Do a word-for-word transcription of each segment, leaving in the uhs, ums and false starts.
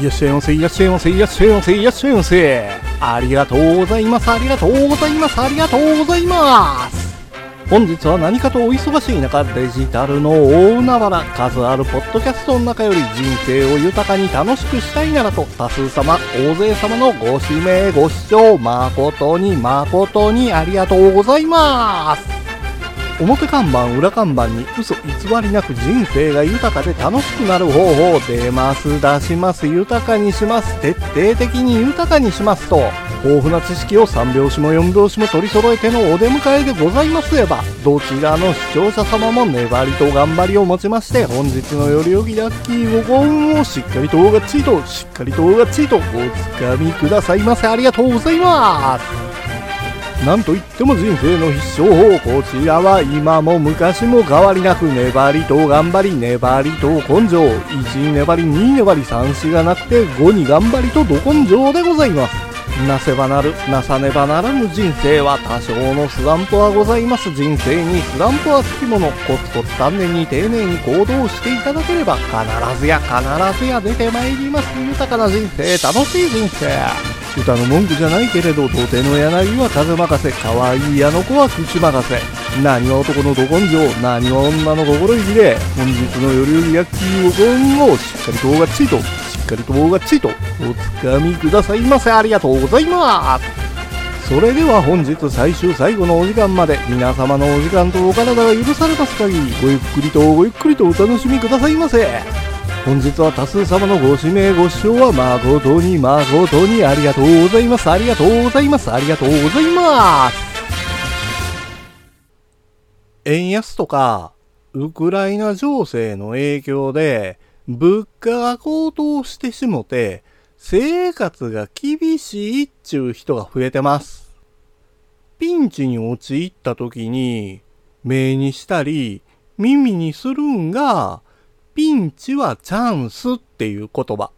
いらっしゃいませいらっしゃいませいらっしゃいませいらっしゃいませ。ありがとうございますありがとうございますありがとうございます。本日は何かとお忙しい中、デジタルの大海原、数あるポッドキャストの中より人生を豊かに楽しくしたいならと、多数様大勢様のご指名ご視聴誠に誠にありがとうございます。表看板裏看板に嘘偽りなく人生が豊かで楽しくなる方法を出ます出します豊かにします徹底的に豊かにしますと、豊富な知識をさん拍子もよん拍子も取り揃えてのお出迎えでございますれば、どちらの視聴者様も粘りと頑張りを持ちまして、本日のよりよきラッキーご幸運をしっかりとおがっちりとしっかりとおがっちりとおつかみくださいませ。ありがとうございます。なんといっても人生の必勝法、こちらは今も昔も変わりなく粘りと頑張り粘りと根性、いちに粘りにに粘りさんしがなくてごに頑張りとど根性でございます。なせばなるなさねばならぬ人生は多少のスランプはございます。人生にスランプはつきもの、コツコツ丹念に丁寧に行動していただければ必ずや必ずや出てまいります。豊かな人生、楽しい人生。歌の文句じゃないけれど、童貞の柳は風任せ、可愛いあの子は口任せ、何は男のど根性、何は女の心意気で、本日のよりよりラッキーご幸運をしっかりとおがっちりとしっかりとおがっちりとおつかみくださいませ。ありがとうございます。それでは本日最終最後のお時間まで、皆様のお時間とお体が許されます限り、ごゆっくりとごゆっくりとお楽しみくださいませ。本日は多数様のご指名ご視聴は誠に誠にありがとうございますありがとうございますありがとうございます。円安とかウクライナ情勢の影響で物価が高騰してしもて、生活が厳しいっちゅう人が増えてます。ピンチに陥った時に目にしたり耳にするんが、ピンチはチャンスっていう言葉。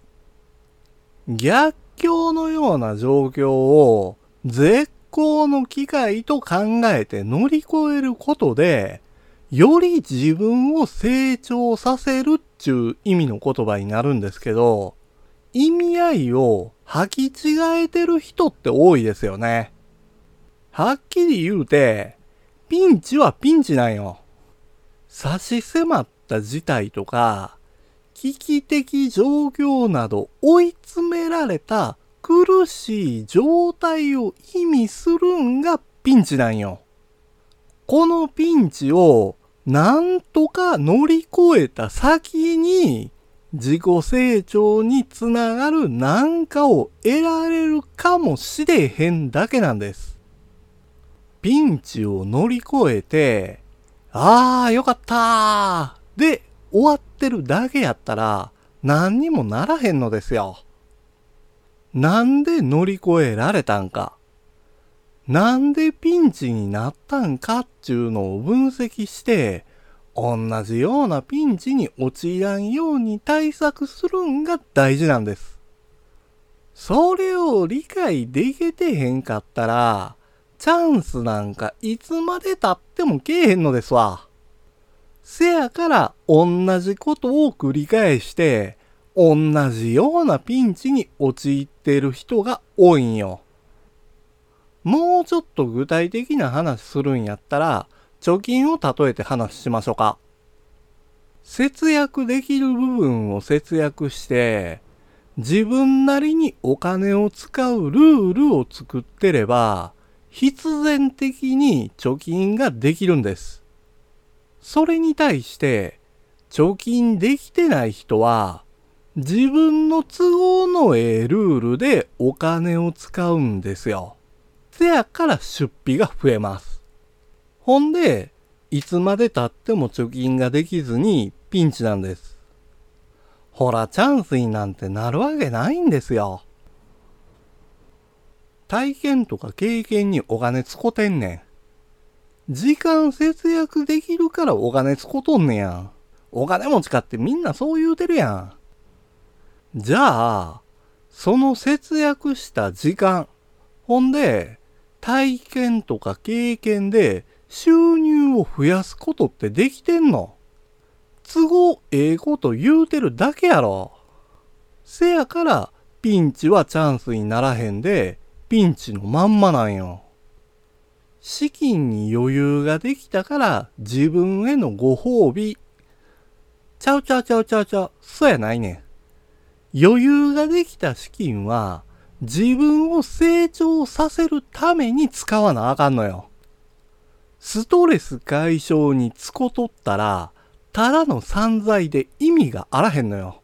逆境のような状況を絶好の機会と考えて乗り越えることで、より自分を成長させるっちゅう意味の言葉になるんですけど、意味合いを履き違えてる人って多いですよね。はっきり言うて、ピンチはピンチなんよ。差し迫って事態とか危機的状況など追い詰められた苦しい状態を意味するんがピンチなんよ。このピンチをなんとか乗り越えた先に自己成長につながる何かを得られるかもしれへんだけなんです。ピンチを乗り越えて、ああよかったーで終わってるだけやったら何にもならへんのですよ。なんで乗り越えられたんか、なんでピンチになったんかっちゅうのを分析して、同じようなピンチに陥らんように対策するんが大事なんです。それを理解できてへんかったら、チャンスなんかいつまで経ってもけえへんのですわ。せやから同じことを繰り返して同じようなピンチに陥っている人が多いんよ。もうちょっと具体的な話するんやったら、貯金を例えて話しましょうか。節約できる部分を節約して自分なりにお金を使うルールを作ってれば、必然的に貯金ができるんです。それに対して貯金できてない人は自分の都合のええルールでお金を使うんですよ。せやから出費が増えます。ほんでいつまで経っても貯金ができずにピンチなんです。ほらチャンスになんてなるわけないんですよ。体験とか経験にお金つこてんねん。時間節約できるからお金つことんねやん。お金持ちかってみんなそう言うてるやん。じゃあその節約した時間、ほんで体験とか経験で収入を増やすことってできてんの？都合ええこと言うてるだけやろ。せやからピンチはチャンスにならへんで、ピンチのまんまなんよ。資金に余裕ができたから自分へのご褒美。ちゃうちゃうちゃうちゃうちゃう、そうやないねん。余裕ができた資金は自分を成長させるために使わなあかんのよ。ストレス解消につことったら、ただの散財で意味があらへんのよ。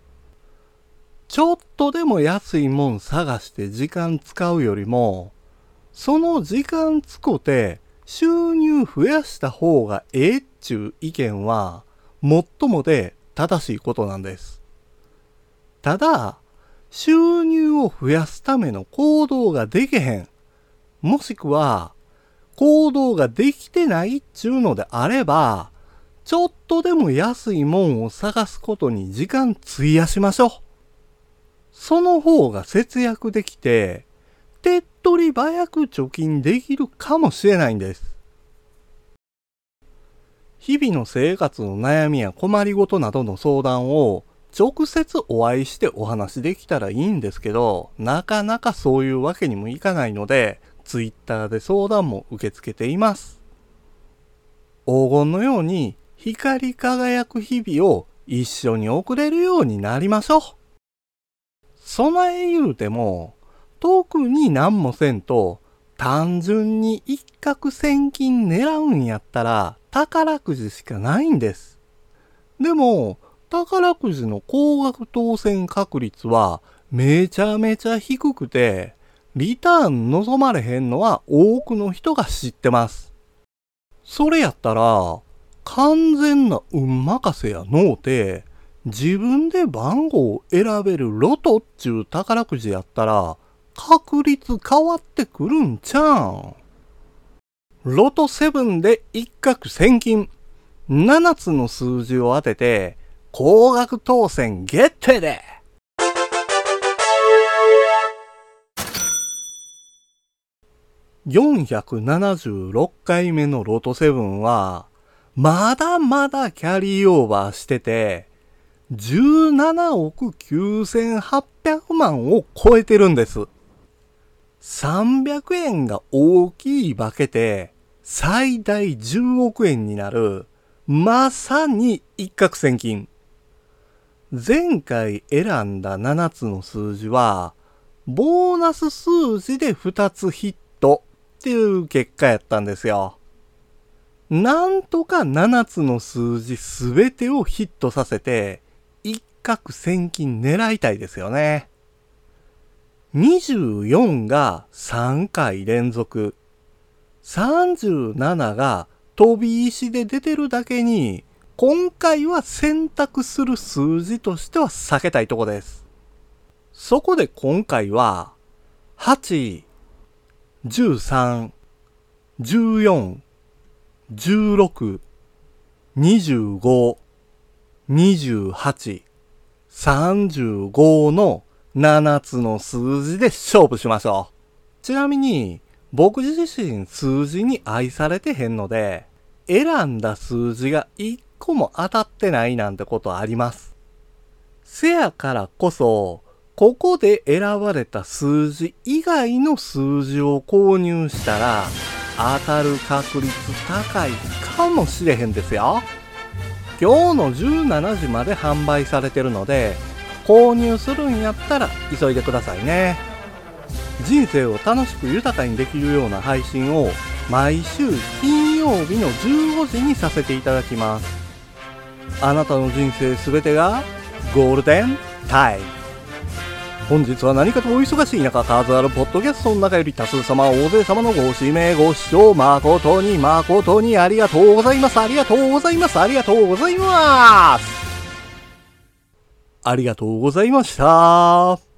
ちょっとでも安いもん探して時間使うよりも、その時間つこて収入増やした方がええっちゅう意見は、もっともで正しいことなんです。ただ、収入を増やすための行動ができへん、もしくは行動ができてないっちゅうのであれば、ちょっとでも安いもんを探すことに時間費やしましょう。その方が節約できて、手っ取り早く貯金できるかもしれないんです。日々の生活の悩みや困りごとなどの相談を直接お会いしてお話できたらいいんですけど、なかなかそういうわけにもいかないので、ツイッターで相談も受け付けています。黄金のように光り輝く日々を一緒に送れるようになりましょう。備え言うても、特に何もせんと単純に一攫千金狙うんやったら宝くじしかないんです。でも宝くじの高額当選確率はめちゃめちゃ低くて、リターン望まれへんのは多くの人が知ってます。それやったら完全な運任せやのうて、自分で番号を選べるロトっちゅう宝くじやったら確率変わってくるんちゃうん。ロトセブンで一攫千金、ななつの数字を当てて高額当選決定で。よんひゃくななじゅうろっかいめのロトセブンはまだまだキャリーオーバーしてて、じゅうななおくきゅうせんはっぴゃくまんを超えてるんです。さんびゃくえんが大きい化けて最大じゅうおくえんになる、まさに一攫千金。前回選んだななつの数字はボーナス数字でふたつヒットっていう結果やったんですよ。なんとかななつの数字すべてをヒットさせて一攫千金狙いたいですよね。にじゅうよんがさんかいれんぞく、さんじゅうななが飛び石で出てるだけに、今回は選択する数字としては避けたいとこです。そこで今回ははち、じゅうさん、じゅうよん、じゅうろく、にじゅうご、にじゅうはち、さんじゅうごのななつの数字で勝負しましょう。ちなみに僕自身数字に愛されてへんので、選んだ数字がいっこも当たってないなんてことあります。せやからこそ、ここで選ばれた数字以外の数字を購入したら当たる確率高いかもしれへんですよ。今日のじゅうしちじまで販売されてるので、購入するんやったら急いでくださいね。人生を楽しく豊かにできるような配信を毎週金曜日のじゅうごじにさせていただきます。あなたの人生すべてがゴールデンタイム。本日は何かとお忙しい中、数あるポッドキャストの中より多数様、大勢様のご指名ご視聴誠に誠にありがとうございます。ありがとうございます。ありがとうございます。ありがとうございました。